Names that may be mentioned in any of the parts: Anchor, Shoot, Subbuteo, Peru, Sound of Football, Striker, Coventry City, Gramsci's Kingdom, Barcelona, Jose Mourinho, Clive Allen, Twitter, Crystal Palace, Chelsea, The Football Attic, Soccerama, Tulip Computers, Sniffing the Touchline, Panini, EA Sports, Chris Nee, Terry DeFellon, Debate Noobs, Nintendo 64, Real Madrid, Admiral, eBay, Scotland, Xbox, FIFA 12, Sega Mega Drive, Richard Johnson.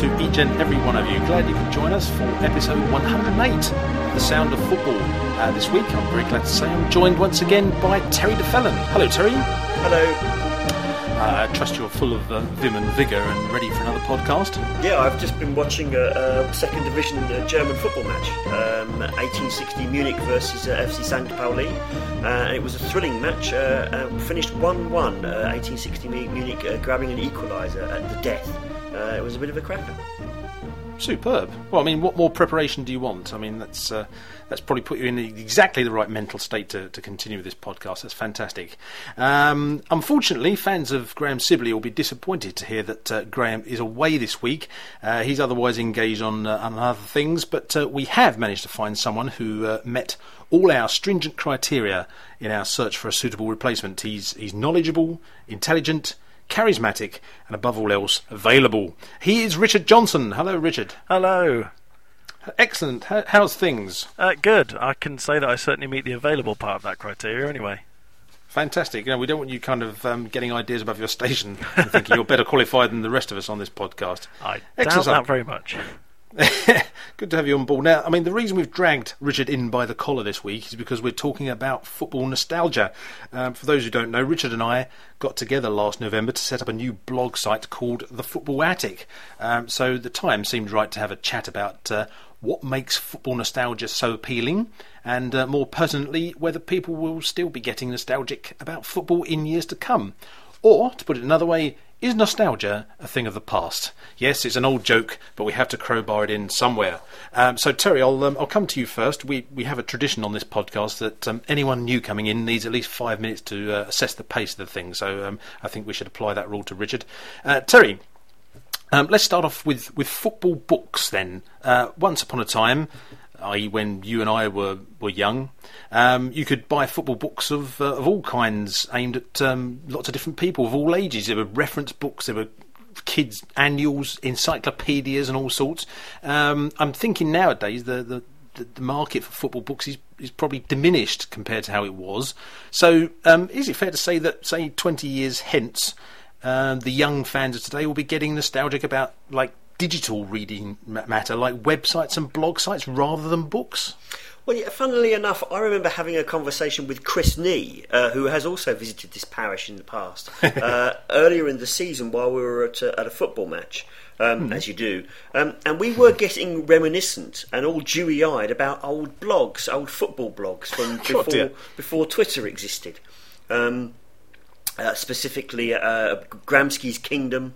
to each and every one of you. Glad you could join us for episode 108 of The Sound of Football. This week, I'm very glad to say I'm joined once again by Terry DeFellon. Hello, Terry. Hello. I trust you're full of vim and vigour and ready for another podcast. Yeah, I've just been watching a second division German football match, 1860 Munich versus FC St. Pauli, and it was a thrilling match. Finished 1-1, 1860 Munich grabbing an equaliser at the death. It was a bit of a cracker. Superb. Well, I mean, what more preparation do you want? I mean, that's probably put you in exactly the right mental state to continue this podcast. That's fantastic. Unfortunately, fans of Graham Sibley will be disappointed to hear that Graham is away this week. He's otherwise engaged on other things, but we have managed to find someone who met all our stringent criteria in our search for a suitable replacement. He's knowledgeable, intelligent, charismatic, and above all else, available. He is Richard Johnson. Hello, Richard. Hello. Excellent. How's things? Good. I can say that I certainly meet the available part of that criteria anyway. Fantastic. You know, we don't want you kind of getting ideas above your station and thinking you're better qualified than the rest of us on this podcast. I Excellent. Doubt that very much. Good to have you on board. Now, I mean, the reason we've dragged Richard in by the collar this week is because we're talking about football nostalgia. For those who don't know, Richard and I got together last November to set up a new blog site called The Football Attic. So the time seemed right to have a chat about what makes football nostalgia so appealing, and more pertinently, whether people will still be getting nostalgic about football in years to come. Or, to put it another way, is nostalgia a thing of the past? Yes, it's an old joke, but we have to crowbar it in somewhere. So, Terry, I'll come to you first. We have a tradition on this podcast that anyone new coming in needs at least 5 minutes to assess the pace of the thing. So I think we should apply that rule to Richard. Terry, let's start off with football books then. Once upon a time, i.e. when you and I were young, you could buy football books of all kinds aimed at lots of different people of all ages. There were reference books, there were kids' annuals, encyclopedias and all sorts. I'm thinking nowadays the market for football books is probably diminished compared to how it was. So is it fair to say that, say, 20 years hence, the young fans of today will be getting nostalgic about, like, digital reading matter, like websites and blog sites rather than books? Well, yeah, funnily enough, I remember having a conversation with Chris Nee, who has also visited this parish in the past, earlier in the season while we were at a football match, as you do. And we were getting reminiscent and all dewy-eyed about old football blogs from before Twitter existed. Specifically, Gramsci's Kingdom,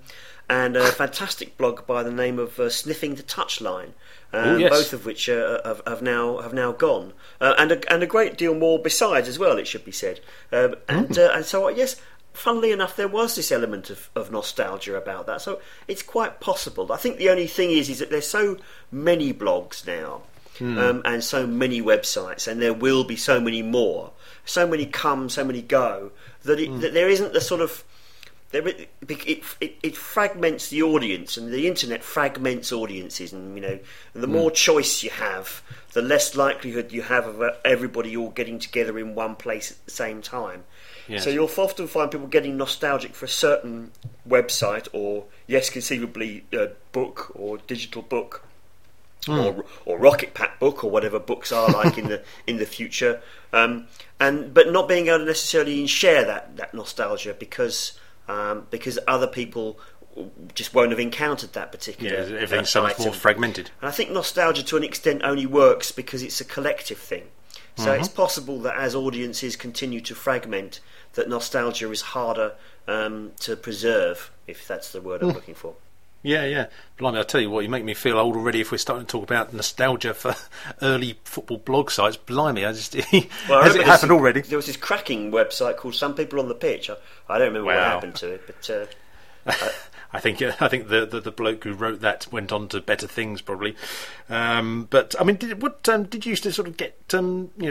and a fantastic blog by the name of Sniffing the Touchline, both of which have now gone, and a great deal more besides as well, it should be said. And so, yes, funnily enough, there was this element of nostalgia about that, so it's quite possible. I think the only thing is that there's so many blogs now, and so many websites, and there will be so many more, so many come, so many go, that there isn't the sort of... It fragments the audience, and the internet fragments audiences, and the more choice you have, the less likelihood you have of everybody all getting together in one place at the same time. Yes. So you'll often find people getting nostalgic for a certain website, or yes, conceivably a book or digital book, or Rocket Pack book, or whatever books are like in the future, but not being able to necessarily share that nostalgia because other people just won't have encountered that particular item. Yeah, everything's so much more fragmented. And I think nostalgia, to an extent, only works because it's a collective thing. So it's possible that as audiences continue to fragment, that nostalgia is harder to preserve, if that's the word I'm looking for. Yeah. Blimey, I tell you what, you make me feel old already if we're starting to talk about nostalgia for early football blog sites. Blimey, has it happened already? There was this cracking website called Some People on the Pitch. I don't remember what happened to it, but... I think the bloke who wrote that went on to better things probably, but I mean, did you used to sort of get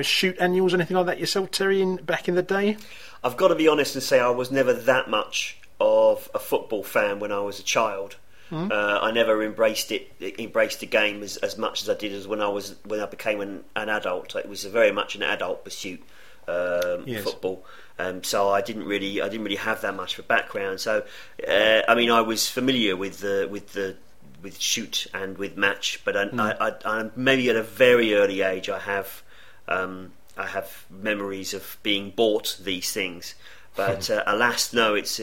shoot annuals or anything like that yourself, Terry, back in the day? I've got to be honest and say I was never that much of a football fan when I was a child. I never embraced the game as much as I did as when I became an adult. It was very much an adult pursuit, football. So I didn't really have that much of a background. So I mean, I was familiar with the with Shoot and with Match, but I maybe at a very early age I have memories of being bought these things. But alas, no, it's.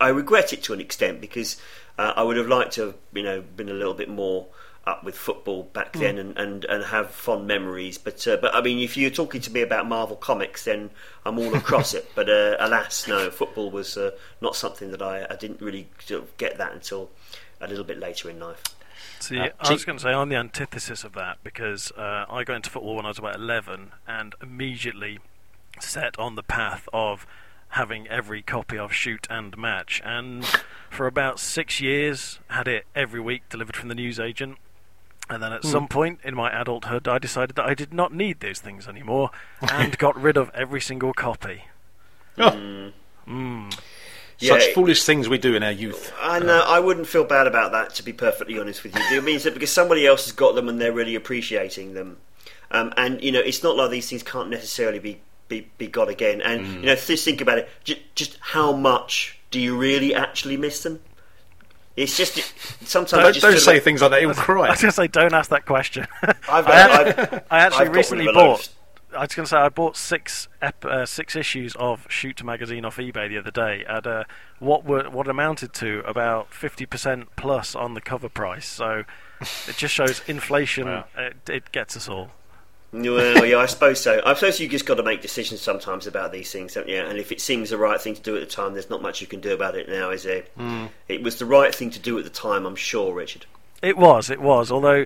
I regret it to an extent because I would have liked to have, been a little bit more up with football back then and have fond memories. But I mean, if you're talking to me about Marvel Comics, then I'm all across it. But alas, no, football was not something that I didn't really sort of get that until a little bit later in life. See, I was going to say I'm the antithesis of that because I got into football when I was about 11 and immediately set on the path of having every copy of Shoot and Match, and for about 6 years had it every week delivered from the newsagent. And then at some point in my adulthood I decided that I did not need those things anymore and got rid of every single copy. Such foolish things we do in our youth. I know. I wouldn't feel bad about that, to be perfectly honest with you. It means that because somebody else has got them and they're really appreciating them. And, it's not like these things can't necessarily be got again. And, just think about it. Just how much do you really actually miss them? It's just... Sometimes don't say things like that. You'll cry. I was going to say, don't ask that question. I recently bought... I was going to say, I bought six issues of Shoot magazine off eBay the other day at what amounted to about 50% plus on the cover price. So it just shows inflation. Wow. It gets us all. Well, yeah, I suppose so. I suppose you just got to make decisions sometimes about these things, haven't you? And if it seems the right thing to do at the time, there's not much you can do about it now, is there? Mm. It was the right thing to do at the time, I'm sure, Richard. It was, although...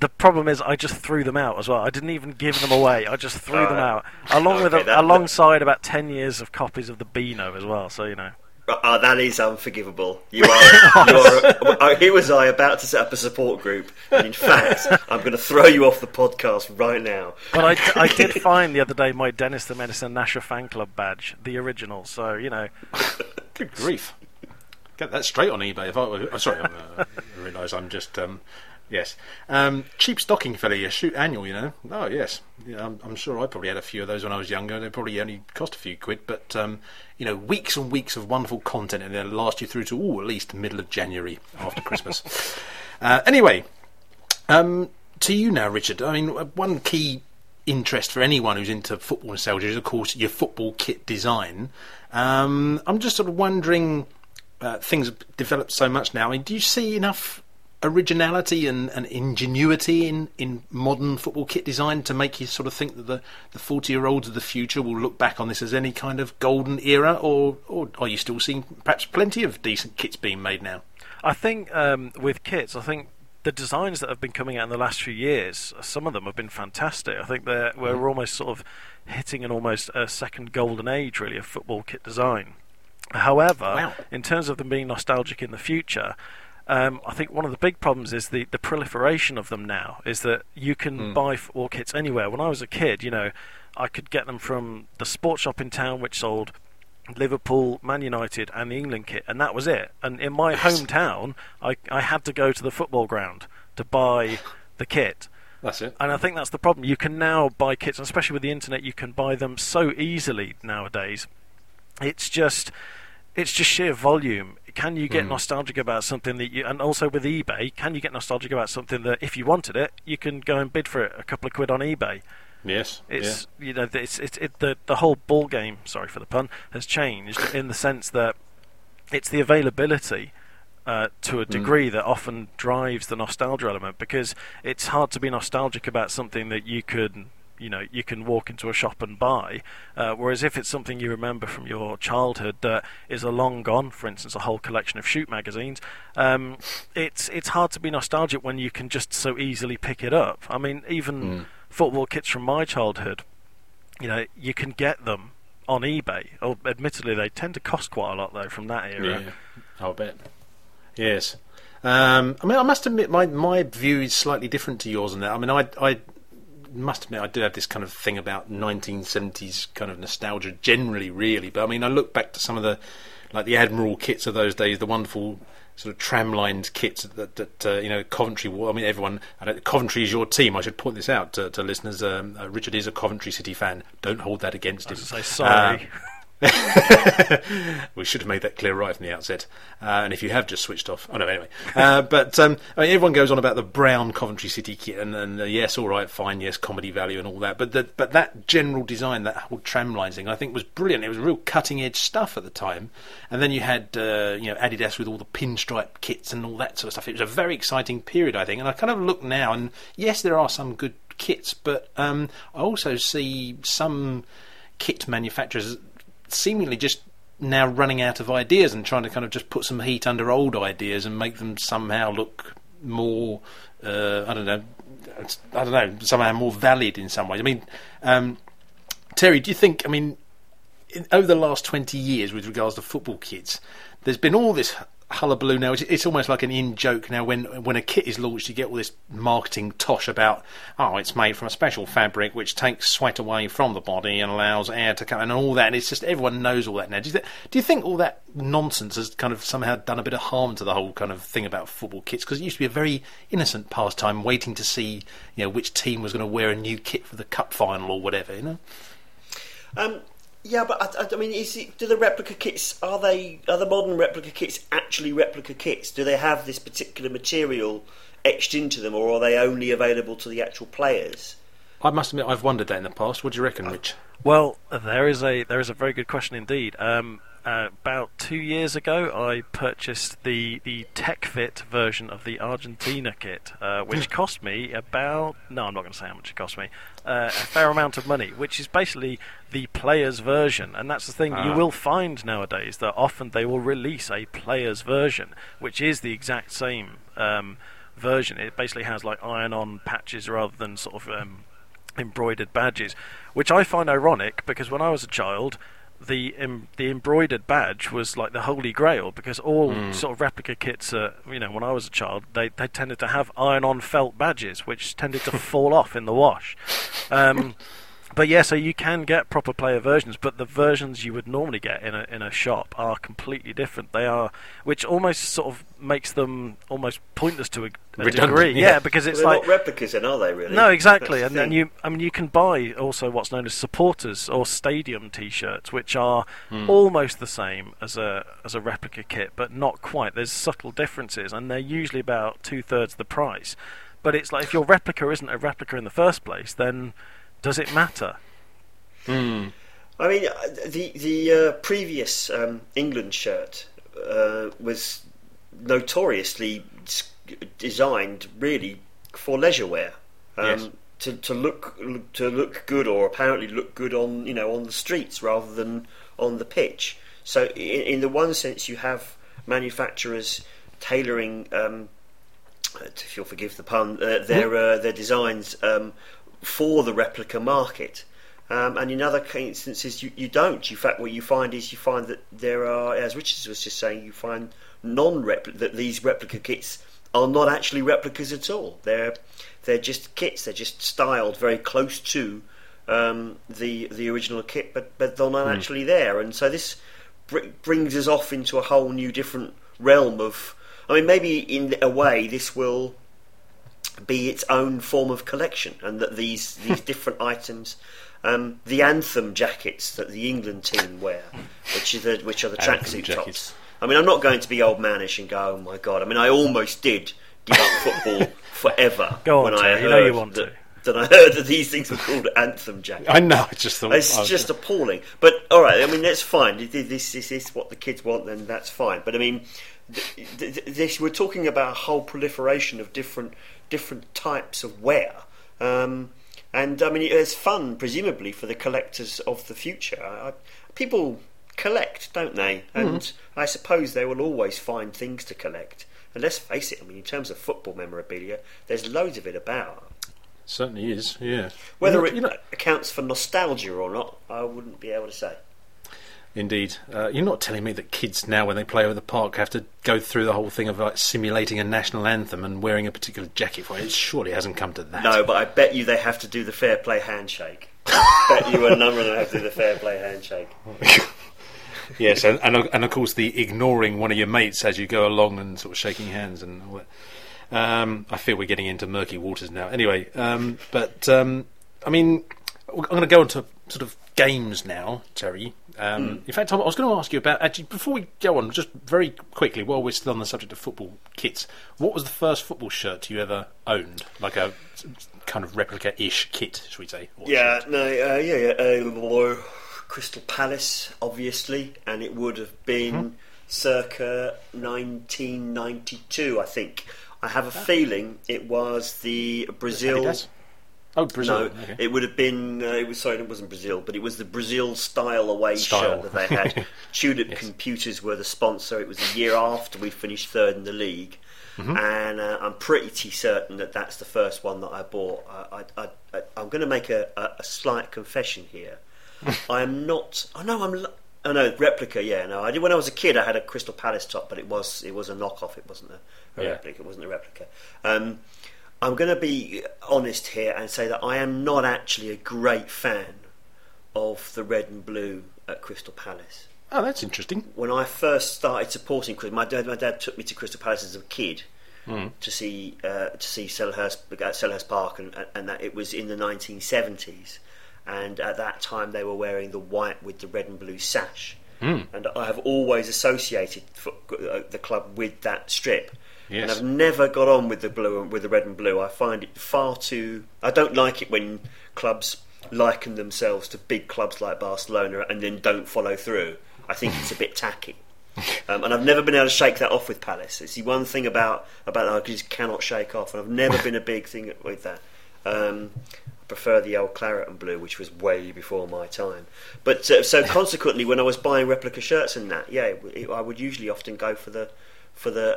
the problem is I just threw them out as well. I didn't even give them away. I just threw them out alongside about 10 years of copies of the Beano as well, so that is unforgivable. Here was I about to set up a support group, and in fact I'm going to throw you off the podcast right now. But I did find the other day my Dennis the Menace and Nasher fan club badge, the original, so good grief, get that straight on eBay. I realise I'm just yes. Cheap stocking filler, your Shoot annual, Oh, yes. Yeah, I'm sure I probably had a few of those when I was younger. They probably only cost a few quid, but, weeks and weeks of wonderful content, and they'll last you through to, at least the middle of January after Christmas. Anyway, to you now, Richard. I mean, one key interest for anyone who's into football nostalgia is, of course, your football kit design. I'm just sort of wondering, things have developed so much now. I mean, do you see enough originality and ingenuity in modern football kit design to make you sort of think that the 40-year-olds of the future will look back on this as any kind of golden era, or are you still seeing perhaps plenty of decent kits being made now? I think with kits, I think the designs that have been coming out in the last few years, some of them have been fantastic. I think we're almost sort of hitting an almost second golden age, really, of football kit design. However, in terms of them being nostalgic in the future... I think one of the big problems is the proliferation of them now, is that you can buy football kits anywhere. When I was a kid, I could get them from the sports shop in town, which sold Liverpool, Man United and the England kit, and that was it. And in my hometown, I had to go to the football ground to buy the kit. That's it. And I think that's the problem. You can now buy kits, and especially with the internet, you can buy them so easily nowadays. It's just sheer volume. Can you get nostalgic about something that you... And also with eBay, can you get nostalgic about something that, if you wanted it, you can go and bid for it a couple of quid on eBay? Yes. It's, the whole ball game, sorry for the pun, has changed in the sense that it's the availability to a degree that often drives the nostalgia element, because it's hard to be nostalgic about something that you could... you can walk into a shop and buy, whereas if it's something you remember from your childhood that is a long gone, for instance, a whole collection of Shoot magazines, it's hard to be nostalgic when you can just so easily pick it up. I mean, even football kits from my childhood, you can get them on eBay. Oh, admittedly, they tend to cost quite a lot, though, from that era. Yeah, I'll bet. Yes. I mean, I must admit my view is slightly different to yours on that. I mean, I must admit I do have this kind of thing about 1970s kind of nostalgia generally, really, but I mean I look back to some of the like the Admiral kits of those days, the wonderful sort of tram-lined kits that Coventry wore. I mean, everyone, Coventry is your team. I should point this out to listeners. Richard is a Coventry City fan. Don't hold that against him. I was going to say, sorry. We should have made that clear right from the outset. And if you have just switched off, oh no, anyway. I mean, everyone goes on about the brown Coventry City kit, and yes, all right, fine, yes, comedy value and all that. But that general design, that whole tramline thing, I think was brilliant. It was real cutting edge stuff at the time. And then you had Adidas with all the pinstripe kits and all that sort of stuff. It was a very exciting period, I think. And I kind of look now, and yes, there are some good kits, but I also see some kit manufacturers seemingly just now running out of ideas and trying to kind of just put some heat under old ideas and make them somehow look more somehow more valid in some ways. I mean, Terry, do you think, I mean, over the last 20 years with regards to football kits, there's been all this hullabaloo now. It's almost like an in-joke now when a kit is launched, you get all this marketing tosh about, oh, it's made from a special fabric which takes sweat away from the body and allows air to come and all that, and it's just everyone knows all that now. Do you think all that nonsense has kind of somehow done a bit of harm to the whole kind of thing about football kits? Because it used to be a very innocent pastime, waiting to see, you know, which team was going to wear a new kit for the cup final or whatever, you know. Yeah, but I mean, do the replica kits, are the modern replica kits actually replica kits? Do they have this particular material etched into them, or are they only available to the actual players? I must admit, I've wondered that in the past. What do you reckon, Rich? Well, there is a very good question indeed. About 2 years ago, I purchased the TechFit version of the Argentina kit, which cost me I'm not going to say how much it cost me, a fair amount of money, which is basically the player's version. And that's the thing you will find nowadays, that often they will release a player's version, which is the exact same version. It basically has like iron-on patches rather than sort of embroidered badges, which I find ironic because when I was a child, the embroidered badge was like the holy grail, because all sort of replica kits, when I was a child, they tended to have iron-on felt badges, which tended to fall off in the wash. But yeah, so you can get proper player versions, but the versions you would normally get in a shop are completely different. They are, which almost sort of makes them almost pointless to a degree. Yeah, because it's they're like not replicas, then, are they really? No, exactly. And then you can buy also what's known as supporters or stadium T-shirts, which are almost the same as a replica kit, but not quite. There's subtle differences, and they're usually about 2/3 the price. But it's like if your replica isn't a replica in the first place, then does it matter? I mean, the previous England shirt was notoriously designed really for leisure wear, yes, to look good, or apparently look good on on the streets rather than on the pitch. So in the one sense, you have manufacturers tailoring, if you'll forgive the pun, their designs for the replica market, and in other instances you don't. In fact, what you find that there are, as Richard was just saying, you find that these replica kits are not actually replicas at all. They're just kits. They're just styled very close to the original kit, but they're not actually there. And so this brings us off into a whole new different realm of. I mean, maybe in a way this will be its own form of collection, and that these different items, the anthem jackets that the England team wear, which are the tracksuit tops. I mean, I'm not going to be old manish and go, oh my god. I mean, I almost did give up football forever. Go on, when Terry, I heard I heard that these things were called anthem jackets. I know, it's just appalling. But all right, I mean, that's fine. This is what the kids want, then that's fine. But I mean, we're talking about a whole proliferation of different types of wear, and I mean, it's fun presumably for the collectors of the future. People collect, don't they? And I suppose they will always find things to collect, and let's face it, I mean, in terms of football memorabilia, there's loads of it about. Certainly is, yeah. Whether it accounts for nostalgia or not, I wouldn't be able to say. Indeed. You're not telling me that kids now, when they play over the park, have to go through the whole thing of like simulating a national anthem and wearing a particular jacket for it. It surely hasn't come to that. No, but I bet you they have to do the fair play handshake. I bet you a number of them have to do the fair play handshake. Yes, and of course the ignoring one of your mates as you go along and sort of shaking hands and all that. I feel we're getting into murky waters now. Anyway, I mean, I'm going to go on to sort of games now, Terry. In fact, I was going to ask you about, actually, before we go on, just very quickly, while we're still on the subject of football kits, what was the first football shirt you ever owned? Like a kind of replica-ish kit, should we say? Yeah, shirt? Crystal Palace, obviously, and it would have been circa 1992, I think. I have a feeling it was the Brazil... Oh, Brazil. No, okay. It would have been... it wasn't Brazil, but it was the Brazil style away shirt that they had. Tulip Computers were the sponsor. It was the year after we finished third in the league. Mm-hmm. And I'm pretty certain that that's the first one that I bought. I'm going to make a slight confession here. I am not... replica, I did, when I was a kid, I had a Crystal Palace top, but it was a knockoff. It wasn't a replica. It wasn't a replica. I'm going to be honest here and say that I am not actually a great fan of the red and blue at Crystal Palace. Oh, that's interesting. When I first started supporting Crystal, my dad took me to Crystal Palace as a kid to see Selhurst Park, and that it was in the 1970s. And at that time they were wearing the white with the red and blue sash. Mm. And I have always associated the club with that strip. Yes. And I've never got on with the blue and with the red and blue. I find it far too... I don't like it when clubs liken themselves to big clubs like Barcelona and then don't follow through. I think it's a bit tacky. And I've never been able to shake that off with Palace. It's the one thing about that I just cannot shake off. And I've never been a big thing with that. I prefer the old claret and blue, which was way before my time. But so consequently, when I was buying replica shirts and that, I would usually often go for the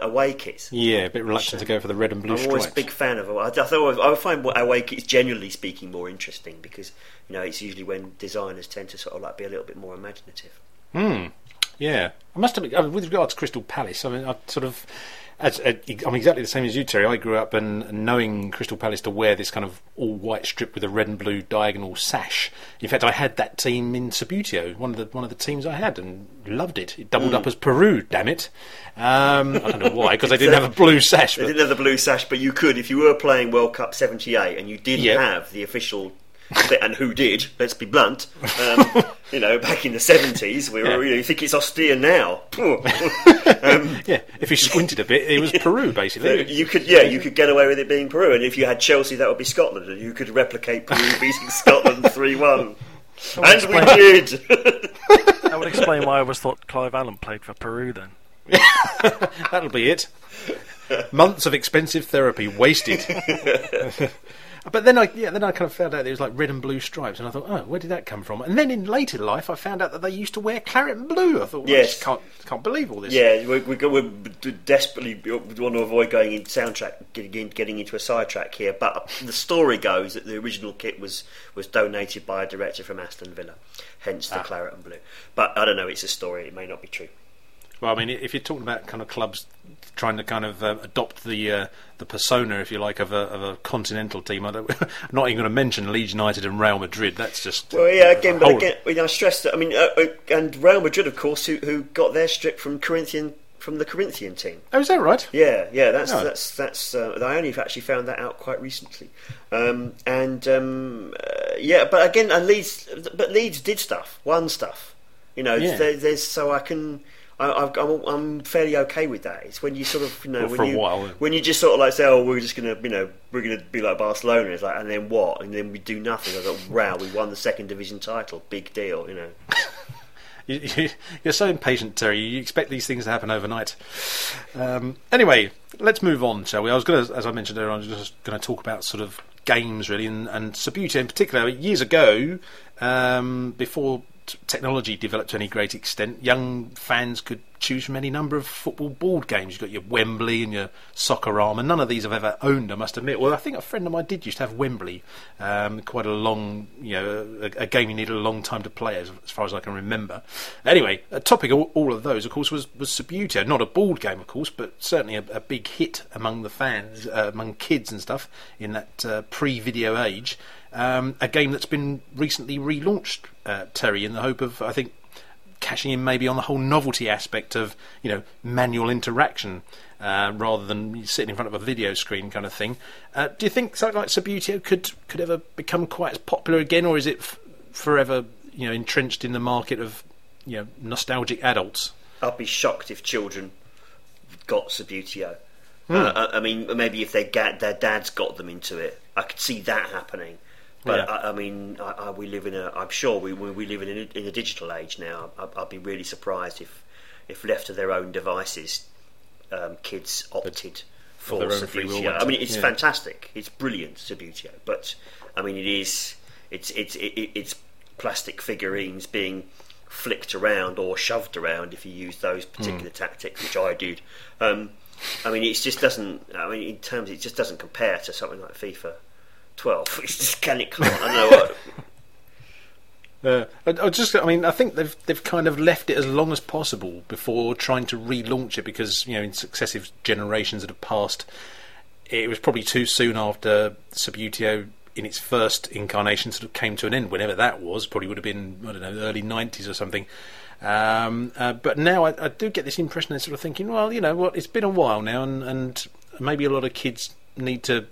away kits. Yeah, a bit reluctant to go for the red and blue stripes. I'm always a big fan of... I find away kits, generally speaking, more interesting because, it's usually when designers tend to sort of be a little bit more imaginative. Hmm. Yeah. I must admit, with regard to Crystal Palace, I'm exactly the same as you, Terry. I grew up and knowing Crystal Palace to wear this kind of all-white strip with a red and blue diagonal sash. In fact, I had that team in Subbuteo, one of the teams I had, and loved it. It doubled up as Peru, damn it. I don't know why, because they didn't have a blue sash. They didn't have the blue sash, but you could, if you were playing World Cup 78 and you didn't have the official... and who did, let's be blunt, back in the 70s we were, you think it's austere now. If you squinted a bit, it was Peru basically. You could get away with it being Peru, and if you had Chelsea that would be Scotland, and you could replicate Peru beating Scotland 3-1. And we did. That would explain why I always thought Clive Allen played for Peru then. That'll be it. Months of expensive therapy wasted. But then I kind of found out there was like red and blue stripes, and I thought, where did that come from? And then in later life, I found out that they used to wear claret and blue. I thought, I just can't believe all this. Yeah, we're desperately want to avoid getting into a sidetrack here. But the story goes that the original kit was donated by a director from Aston Villa, hence the claret and blue. But I don't know; it's a story. It may not be true. Well, I mean, if you're talking about kind of clubs trying to kind of adopt the persona, if you like, of a continental team, I'm not even going to mention Leeds United and Real Madrid. That's just... Well, yeah, I stress that. I mean, and Real Madrid, of course, who got their strip from the Corinthian team. Oh, is that right? Yeah. I only actually found that out quite recently. But again, Leeds did stuff. I'm fairly okay with that. It's when you sort of, when you just sort of like say, we're just going to, we're going to be like Barcelona. It's like, and then what? And then we do nothing. I thought, wow, we won the second division title. Big deal, You're so impatient, Terry. You expect these things to happen overnight. Anyway, let's move on, shall we? I was going to, as I mentioned earlier, I was just going to talk about sort of games, really, and Subbuteo in particular. Years ago, before technology developed to any great extent, young fans could choose from any number of football board games. You've got your Wembley and your Soccerama. None of these I've ever owned, I must admit. Well, I think a friend of mine did used to have Wembley. Quite a long, a game you needed a long time to play, as far as I can remember. Anyway, a topic of all of those, of course, was Subbuteo. Not a board game, of course, but certainly a big hit among the fans, among kids and stuff in that pre-video age. A game that's been recently relaunched, Terry, in the hope of, I think, cashing in maybe on the whole novelty aspect of, manual interaction rather than sitting in front of a video screen kind of thing. Do you think something like Subbuteo could ever become quite as popular again, or is it forever, entrenched in the market of you know, nostalgic adults. I'd be shocked if children got Subbuteo. I mean, maybe if their dad's got them into it, I could see that happening. But we live in a digital age now. I'd be really surprised if left to their own devices, kids opted for Subbuteo. I mean, it's fantastic. It's brilliant, Subbuteo. But I mean, it's plastic figurines being flicked around or shoved around if you use those particular tactics, which I did. I mean, it just doesn't compare to something like FIFA 12. It's just can't. I don't know. I think they've kind of left it as long as possible before trying to relaunch it, because in successive generations that have passed, it was probably too soon after Subbuteo in its first incarnation sort of came to an end, whenever that was. Probably would have been, I don't know, early 90s or something. But now I do get this impression they're sort of thinking, well, you know what, it's been a while now, and maybe a lot of kids need to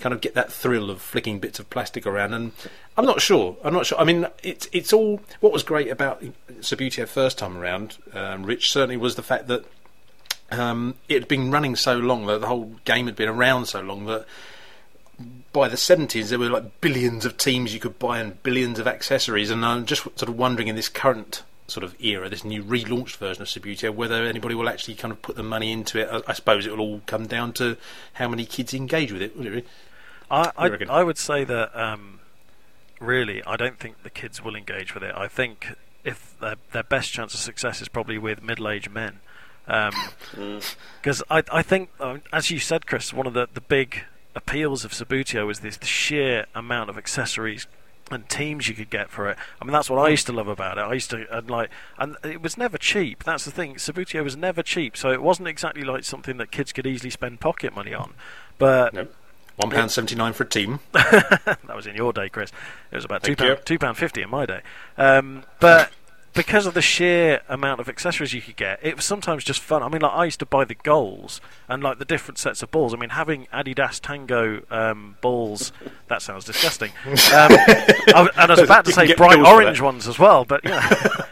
kind of get that thrill of flicking bits of plastic around. And I'm not sure. I mean, it's all... What was great about Subbuteo first time around, Rich, certainly was the fact that it had been running so long, that the whole game had been around so long, that by the 70s there were like billions of teams you could buy and billions of accessories. And I'm just sort of wondering in this current sort of era, this new relaunched version of Subbuteo, whether anybody will actually kind of put the money into it. I suppose it will all come down to how many kids engage with it, wouldn't it? I would say that really I don't think the kids will engage with it. I think if their best chance of success is probably with middle-aged men, because I think, as you said, Chris, one of the big appeals of Subbuteo is the sheer amount of accessories and teams you could get for it. I mean, that's what I used to love about it. And it was never cheap. That's the thing. Subbuteo was never cheap, so it wasn't exactly like something that kids could easily spend pocket money on. But nope. £1.79 for a team. That was in your day, Chris. It was about £2.50 in my day. But because of the sheer amount of accessories you could get, it was sometimes just fun. I mean, like, I used to buy the goals and like the different sets of balls. I mean, having Adidas Tango balls, that sounds disgusting. And I was about to say bright orange ones as well, but yeah.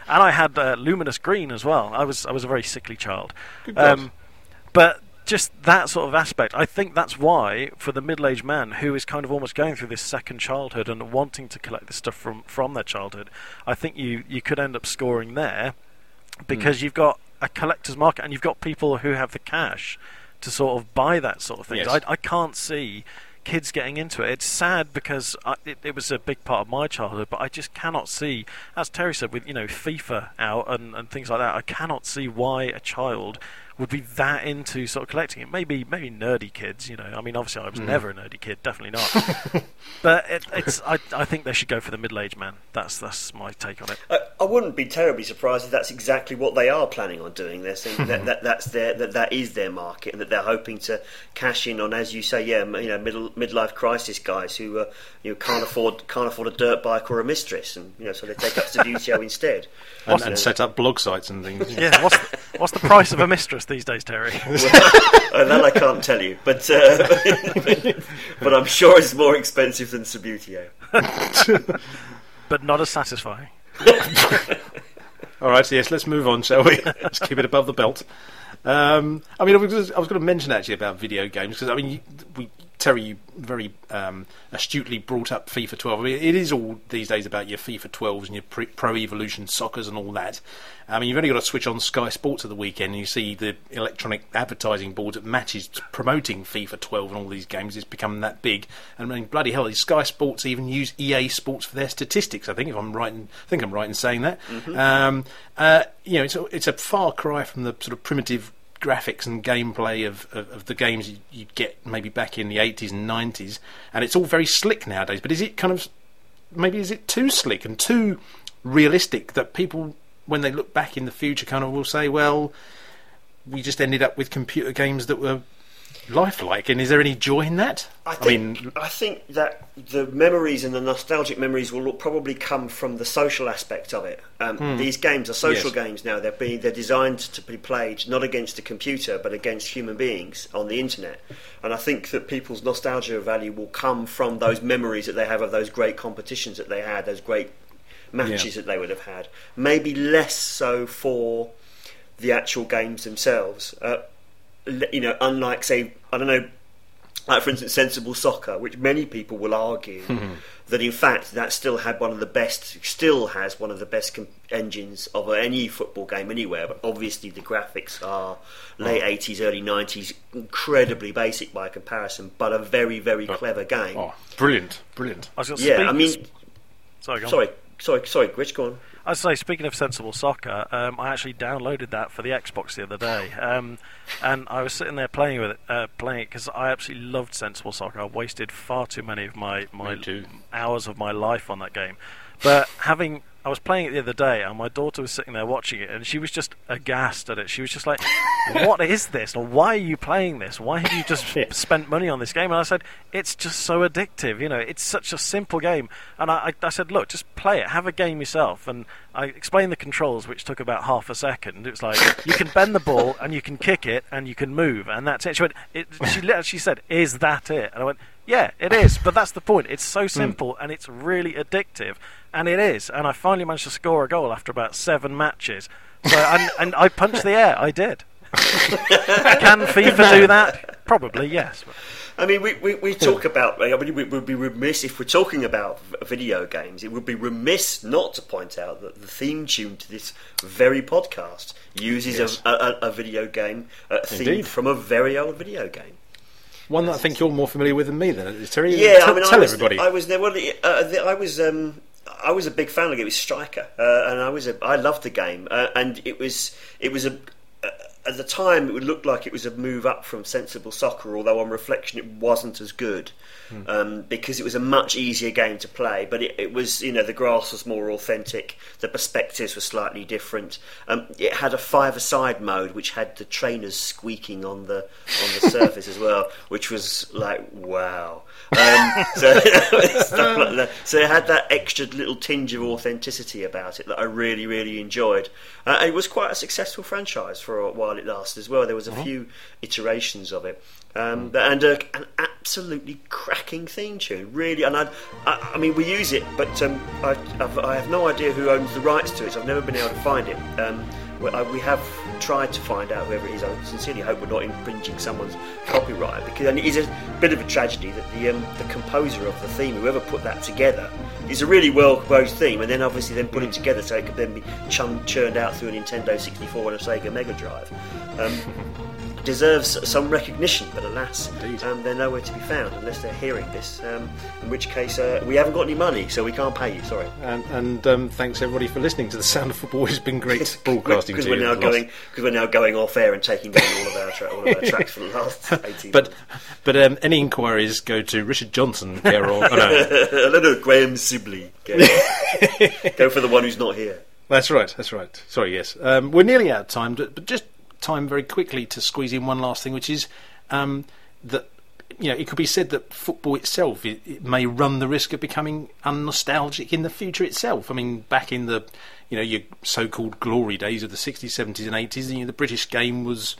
And I had luminous green as well. I was a very sickly child. But just that sort of aspect, I think that's why, for the middle-aged man who is kind of almost going through this second childhood and wanting to collect this stuff from their childhood, I think you could end up scoring there, because you've got a collector's market and you've got people who have the cash to sort of buy that sort of thing. Yes. I can't see kids getting into it. It's sad, because it was a big part of my childhood, but I just cannot see, as Terry said, with FIFA out and things like that, I cannot see why a child would be that into sort of collecting it. Maybe nerdy kids, I mean, obviously I was never a nerdy kid, definitely not. But I think they should go for the middle-aged man. That's my take on it. I wouldn't be terribly surprised if that's exactly what they are planning on doing. They're saying that is their market, and that they're hoping to cash in on, as you say, midlife crisis guys who can't afford a dirt bike or a mistress, and so they take up Subbuteo instead, and set up blog sites and things. Yeah, what's the price of a mistress these days, Terry? Well, that I can't tell you, but I'm sure it's more expensive than Subbuteo. But not as satisfying. Alright, so yes, let's move on, shall we? Let's keep it above the belt. I was going to mention actually about video games, because Terry, you very astutely brought up FIFA 12. I mean, it is all these days about your FIFA 12s and your Pro Evolution Soccers and all that. I mean, you've only got to switch on Sky Sports at the weekend and you see the electronic advertising boards at matches promoting FIFA 12 and all these games. It's become that big. And I mean, bloody hell, Sky Sports even use EA Sports for their statistics, I think, if I'm right. I think I'm right in saying that. Mm-hmm. It's a far cry from the sort of primitive graphics and gameplay of the games you'd get maybe back in the 80s and 90s, and it's all very slick nowadays. But is it too slick and too realistic that people, when they look back in the future, kind of will say, well, we just ended up with computer games that were lifelike, and is there any joy in that? I think that the memories and the nostalgic memories will probably come from the social aspect of it. These games are social games now. They're designed to be played not against a computer but against human beings on the internet, and I think that people's nostalgia value will come from those memories that they have of those great competitions that they had, those great matches that they would have had. Maybe less so for the actual games themselves. You know, unlike, say, I don't know, like, for instance, Sensible Soccer, which many people will argue that in fact that still had one of the best, still has one of the best engines of any football game anywhere. But obviously the graphics are late 80s, early 90s, incredibly basic by comparison, but a very, very clever game. Oh, brilliant, brilliant. I was going to speak. I mean, sorry, Rich, go on. I'd say, speaking of Sensible Soccer, I actually downloaded that for the Xbox the other day, and I was sitting there playing it because I absolutely loved Sensible Soccer. I wasted far too many of my hours of my life on that game, but I was playing it the other day, and my daughter was sitting there watching it, and she was just aghast at it. She was just like, "What is this? Or why are you playing this? Why have you just spent money on this game?" And I said, "It's just so addictive. You know, it's such a simple game." And I said, "Look, just play it. Have a game yourself." And I explained the controls, which took about half a second. It was like, you can bend the ball, and you can kick it, and you can move, and that's it. She went, she said, "Is that it?" And I went, "Yeah, it is, but that's the point. It's so simple, and it's really addictive." And it is, and I finally managed to score a goal after about 7 matches. So, and I punched the air. I did. Can FIFA do that? Probably, yes. I mean, we talk about. I mean, it would be remiss if we're talking about video games. It would be remiss not to point out that the theme tune to this very podcast uses a video game theme from a very old video game. One that I think you're more familiar with than me, then, Terry. Yeah, I mean, tell everybody. I was there. Well, I was a big fan of it. It was Striker, and I loved the game, and it was at the time it looked like it was a move up from Sensible Soccer, although on reflection it wasn't as good because it was a much easier game to play. But it was, you know, the grass was more authentic, the perspectives were slightly different. It had a 5-a-side mode which had the trainers squeaking on the surface as well, which was like, wow. Stuff like that. So it had that extra little tinge of authenticity about it that I really, really enjoyed. It was quite a successful franchise for a while it lasted as well. There was a few iterations of it, and an absolutely cracking theme tune, really. And I mean, we use it, but I have no idea who owns the rights to it. So I've never been able to find it. We have tried to find out whoever it is. I sincerely hope we're not infringing someone's copyright, because it is a bit of a tragedy that the composer of the theme, whoever put that together, is a really well-composed theme, and then obviously then put it together so it could then be churned out through a Nintendo 64 and a Sega Mega Drive. Deserves some recognition, but alas, they're nowhere to be found unless they're hearing this, in which case we haven't got any money, so we can't pay you, sorry. And thanks everybody for listening to The Sound of Football. It's been great broadcasting to you. Because we're now going off air and taking down all of our tracks for the last 18 months. But any inquiries go to Richard Johnson, Carol. No, Graham Sibley. Go for the one who's not here. That's right. Sorry, yes. We're nearly out of time, but just time very quickly to squeeze in one last thing, which is that, you know, it could be said that football itself it may run the risk of becoming unnostalgic in the future itself. I mean, back in the, you know, your so-called glory days of the 60s, 70s and 80s, you know, the British game was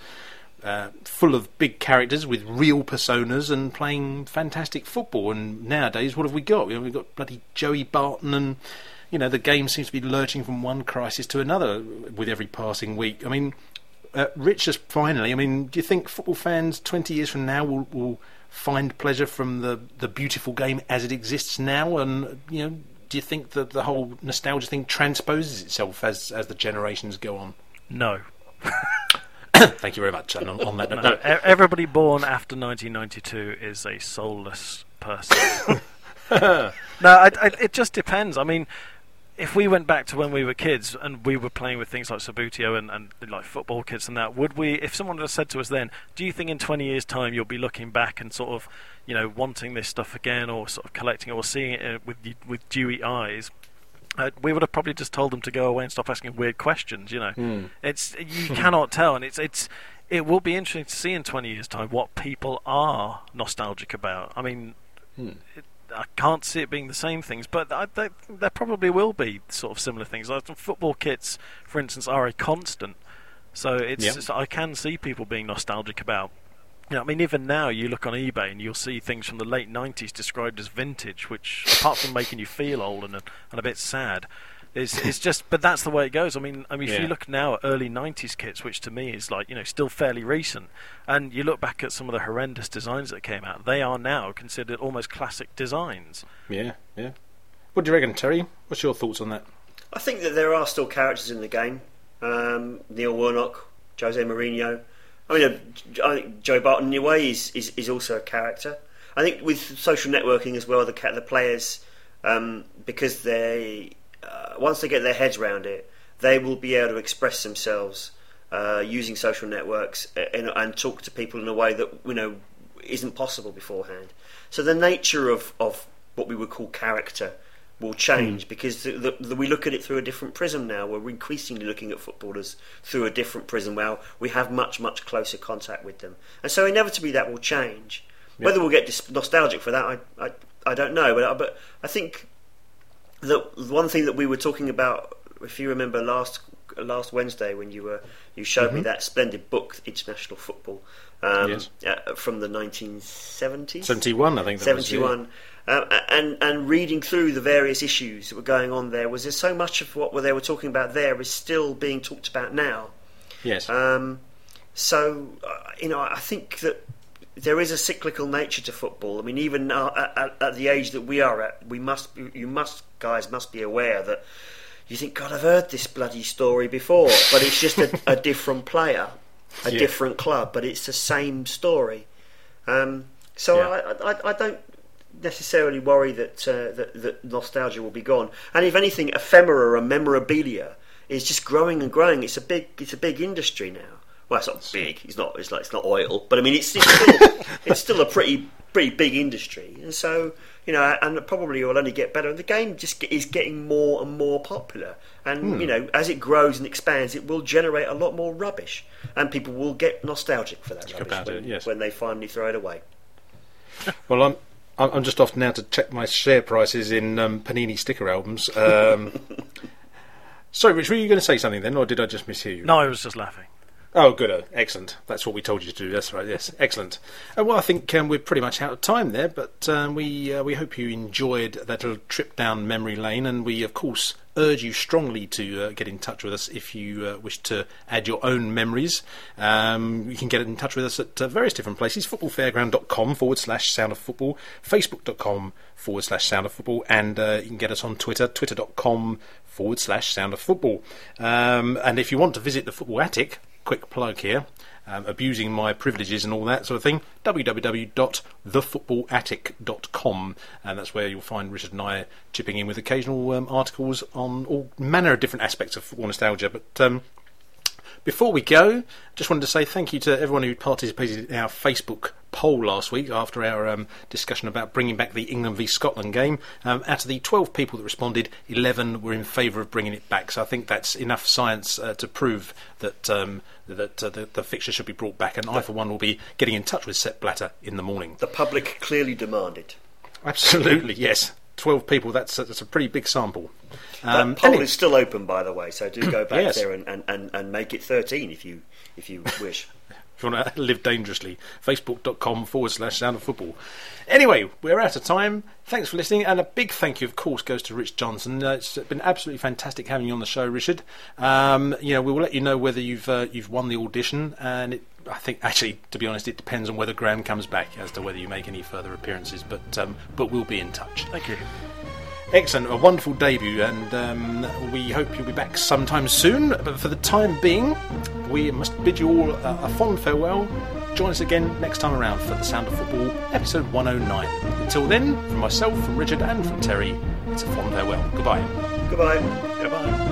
full of big characters with real personas and playing fantastic football. And nowadays, what have we got? We've got bloody Joey Barton, and, you know, the game seems to be lurching from one crisis to another with every passing week. I mean, Rich, just finally, I mean, do you think football fans 20 years from now will find pleasure from the beautiful game as it exists now? And, you know, do you think that the whole nostalgia thing transposes itself as the generations go on? No. Thank you very much. And on that note, everybody born after 1992 is a soulless person. No, it just depends. I mean, if we went back to when we were kids and we were playing with things like Subbuteo and like football kits and that, would we, if someone had said to us then, do you think in 20 years' time you'll be looking back and sort of, you know, wanting this stuff again, or sort of collecting it, or seeing it with dewy eyes? We would have probably just told them to go away and stop asking weird questions, you know. You cannot tell, and it will be interesting to see in 20 years' time what people are nostalgic about. I mean, I can't see it being the same things, but there probably will be sort of similar things. Like football kits, for instance, are a constant. So it's just, I can see people being nostalgic about. You know, I mean, even now you look on eBay and you'll see things from the late 90s described as vintage, which, apart from making you feel old and a bit sad, It's just, but that's the way it goes. I mean, if you look now at early 90s kits, which to me is like, you know, still fairly recent, and you look back at some of the horrendous designs that came out, they are now considered almost classic designs. Yeah, yeah. What do you reckon, Terry? What's your thoughts on that? I think that there are still characters in the game. Neil Warnock, Jose Mourinho. I mean, I think Joe Barton, in a way, is also a character. I think with social networking as well, the players, because they... once they get their heads around it, they will be able to express themselves using social networks and talk to people in a way that, you know, isn't possible beforehand. So the nature of what we would call character will change because we look at it through a different prism now. We're increasingly looking at footballers through a different prism where we have much, much closer contact with them. And so inevitably that will change. Yeah. Whether we'll get nostalgic for that, I don't know. But I think... the one thing that we were talking about, if you remember last Wednesday when you showed me that splendid book, International Football, from the 1970s, 71, I think, that 71. Was, yeah. And reading through the various issues that were going on there, was there so much of what they were talking about there is still being talked about now. Yes. So you know, I think that there is a cyclical nature to football. I mean, even at the age that we are at, guys must be aware that you think, God, I've heard this bloody story before, but it's just a different player, different club, but it's the same story. I don't necessarily worry that nostalgia will be gone. And if anything, ephemera and memorabilia is just growing and growing. It's a big industry now. Well, it's not big. It's not oil, but I mean, it's still a pretty big industry, and so you know, and it probably will only get better. And the game just is getting more and more popular, and you know, as it grows and expands, it will generate a lot more rubbish, and people will get nostalgic for that rubbish when they finally throw it away. Well, I'm just off now to check my share prices in Panini sticker albums. Sorry, Rich, were you going to say something then, or did I just mishear you? No, I was just laughing. Oh, good. Excellent. That's what we told you to do. That's right, yes. Excellent. Well, I think we're pretty much out of time there, but we hope you enjoyed that little trip down memory lane, and we, of course, urge you strongly to get in touch with us if you wish to add your own memories. You can get in touch with us at various different places, footballfairground.com/soundoffootball, facebook.com/soundoffootball, and you can get us on Twitter, twitter.com/soundoffootball. And if you want to visit the Football Attic, quick plug here, abusing my privileges and all that sort of thing, www.thefootballattic.com, and that's where you'll find Richard and I chipping in with occasional articles on all manner of different aspects of football nostalgia. But before we go, just wanted to say thank you to everyone who participated in our Facebook poll last week after our discussion about bringing back the England v Scotland game. Out of the 12 people that responded, 11 were in favour of bringing it back, so I think that's enough science to prove that the fixture should be brought back, and I for one will be getting in touch with Sepp Blatter in the morning. The public clearly demanded. Absolutely, yes. 12 people, that's a pretty big sample. That poll is still open, by the way, so do go back there and make it 13 if you wish. If you want to live dangerously, facebook.com/soundoffootball. Anyway, we're out of time. Thanks for listening, and a big thank you, of course, goes to Rich Johnson. It's been absolutely fantastic having you on the show, Richard. You know, we will let you know whether you've won the audition, and I think, actually, to be honest, it depends on whether Graham comes back as to whether you make any further appearances, but we'll be in touch. Thank you. Excellent, a wonderful debut, and we hope you'll be back sometime soon. But for the time being, we must bid you all a fond farewell. Join us again next time around for The Sound of Football, episode 109. Until then, from myself, from Richard, and from Terry, it's a fond farewell. Goodbye. Goodbye. Goodbye.